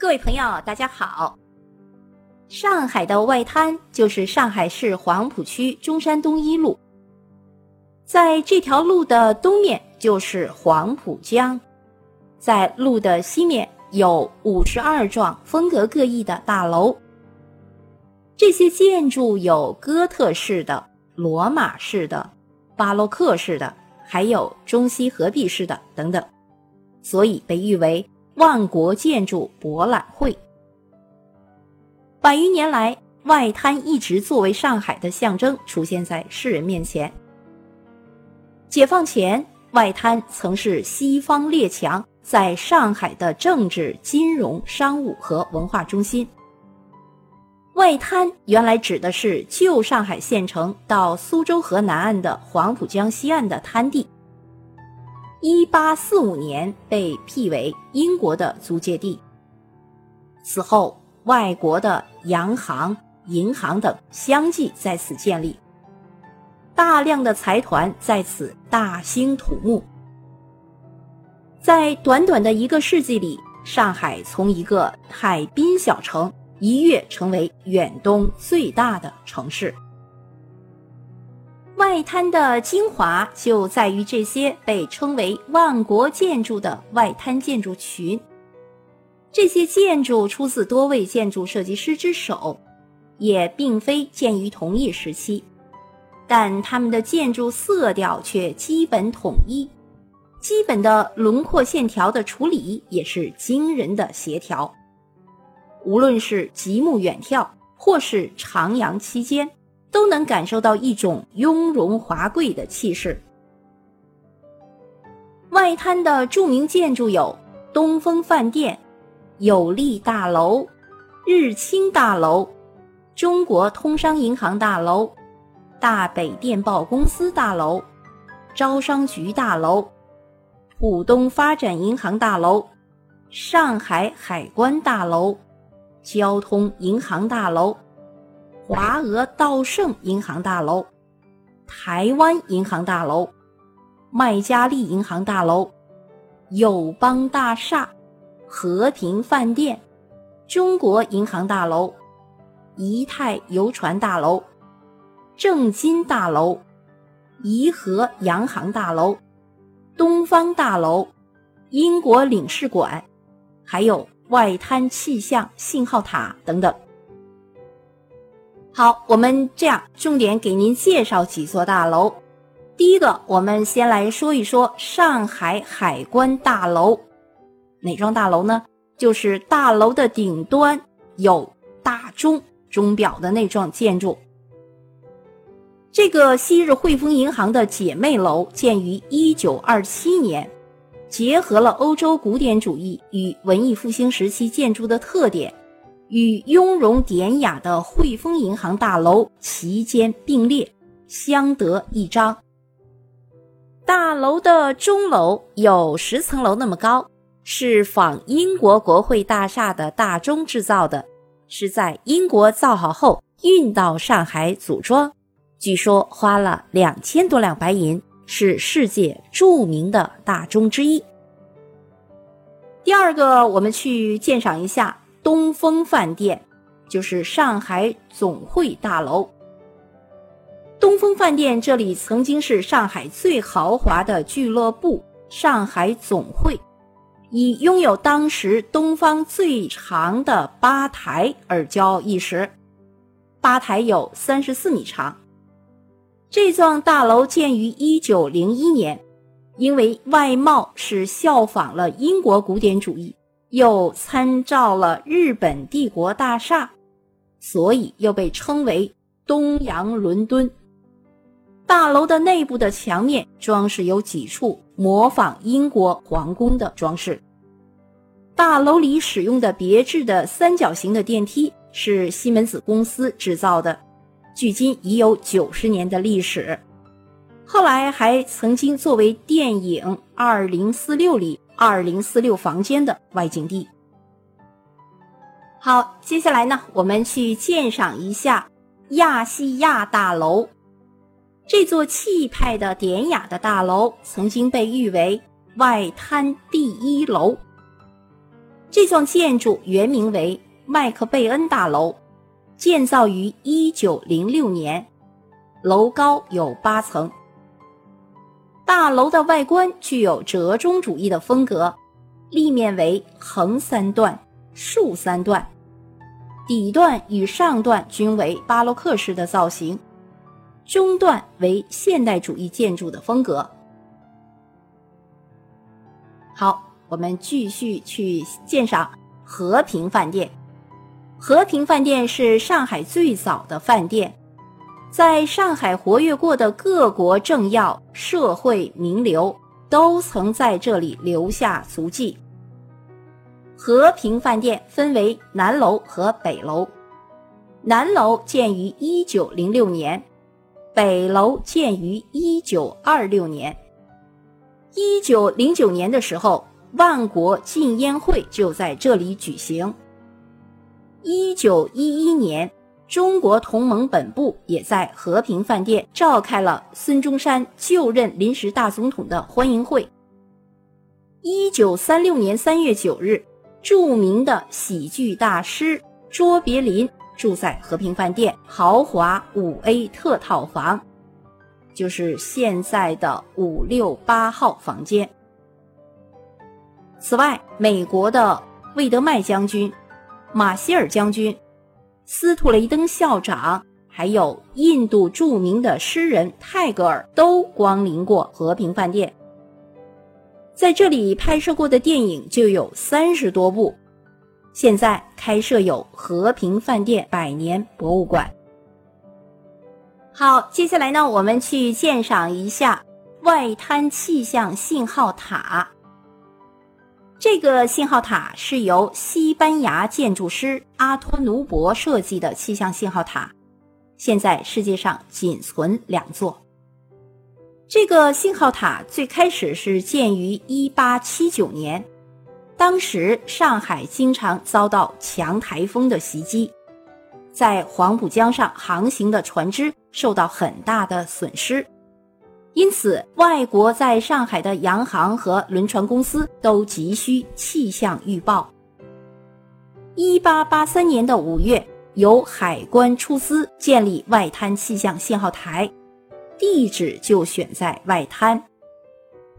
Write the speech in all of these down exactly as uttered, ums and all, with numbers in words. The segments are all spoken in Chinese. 各位朋友大家好，上海的外滩就是上海市黄浦区中山东一路，在这条路的东面就是黄浦江，在路的西面有五十二幢风格各异的大楼，这些建筑有哥特式的、罗马式的、巴洛克式的，还有中西合璧式的等等，所以被誉为万国建筑博览会。百余年来，外滩一直作为上海的象征出现在世人面前。解放前，外滩曾是西方列强在上海的政治、金融、商务和文化中心。外滩原来指的是旧上海县城到苏州河南岸的黄浦江西岸的滩地，一八四五年被辟为英国的租界地。此后，外国的洋行、银行等相继在此建立，大量的财团在此大兴土木。在短短的一个世纪里，上海从一个海滨小城一跃成为远东最大的城市。外滩的精华就在于这些被称为万国建筑的外滩建筑群。这些建筑出自多位建筑设计师之手，也并非建于同一时期，但它们的建筑色调却基本统一，基本的轮廓线条的处理也是惊人的协调。无论是极目远眺，或是徜徉期间，都能感受到一种雍容华贵的气势。外滩的著名建筑有东风饭店、有利大楼、日清大楼、中国通商银行大楼、大北电报公司大楼、招商局大楼、浦东发展银行大楼、上海海关大楼、交通银行大楼、华俄道盛银行大楼、台湾银行大楼、麦加利银行大楼、友邦大厦、和平饭店、中国银行大楼、怡泰邮船大楼、正金大楼、怡和洋行大楼、东方大楼、英国领事馆，还有外滩气象信号塔等等。好，我们这样重点给您介绍几座大楼。第一个，我们先来说一说上海海关大楼。哪幢大楼呢？就是大楼的顶端有大钟钟表的那幢建筑。这个昔日汇丰银行的姐妹楼建于一九二七年，结合了欧洲古典主义与文艺复兴时期建筑的特点，与雍容典雅的汇丰银行大楼齐肩并列，相得益彰。大楼的钟楼有十层楼那么高，是仿英国国会大厦的大钟制造的，是在英国造好后运到上海组装，据说花了两千多两白银，是世界著名的大钟之一。第二个，我们去鉴赏一下东风饭店，就是上海总汇大楼。东风饭店这里曾经是上海最豪华的俱乐部上海总汇，以拥有当时东方最长的吧台而骄傲一时，吧台有三十四米长。这幢大楼建于一九零一年，因为外貌是效仿了英国古典主义，又参照了日本帝国大厦，所以又被称为东洋伦敦。大楼的内部的墙面装饰有几处模仿英国皇宫的装饰。大楼里使用的别致的三角形的电梯是西门子公司制造的，距今已有九十年的历史。后来还曾经作为电影二零四六里二零四六房间的外景地。好，接下来呢，我们去鉴赏一下亚细亚大楼。这座气派的典雅的大楼曾经被誉为外滩第一楼。这幢建筑原名为麦克贝恩大楼，建造于一九零六年，楼高有八层。大楼的外观具有折中主义的风格，立面为横三段、竖三段，底段与上段均为巴洛克式的造型，中段为现代主义建筑的风格。好，我们继续去鉴赏和平饭店。和平饭店是上海最早的饭店，在上海活跃过的各国政要、社会名流都曾在这里留下足迹。和平饭店分为南楼和北楼，南楼建于一九零六年，北楼建于一九二六年。一九零九年的时候，万国禁烟会就在这里举行。一九一一年，中国同盟本部也在和平饭店召开了孙中山就任临时大总统的欢迎会。一九三六年三月九日，著名的喜剧大师卓别林住在和平饭店豪华 五 A 特套房，就是现在的五六八号房间。此外，美国的魏德迈将军、马歇尔将军、斯图雷登校长，还有印度著名的诗人泰戈尔都光临过和平饭店。在这里拍摄过的电影就有三十多部，现在开设有和平饭店百年博物馆。好，接下来呢，我们去鉴赏一下外滩气象信号塔。这个信号塔是由西班牙建筑师阿托努博设计的气象信号塔，现在世界上仅存两座。这个信号塔最开始是建于一八七九年，当时上海经常遭到强台风的袭击，在黄浦江上航行的船只受到很大的损失。因此，外国在上海的洋行和轮船公司都急需气象预报。一八八三年的五月，由海关出资建立外滩气象信号台，地址就选在外滩。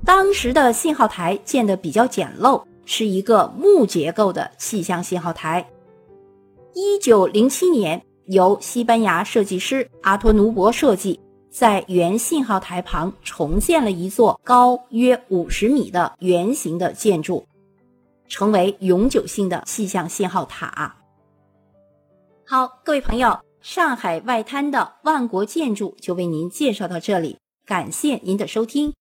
当时的信号台建得比较简陋，是一个木结构的气象信号台。一九零七年，由西班牙设计师阿托努博设计，在原信号台旁重建了一座高约五十米的圆形的建筑，成为永久性的气象信号塔。好，各位朋友，上海外滩的万国建筑就为您介绍到这里，感谢您的收听，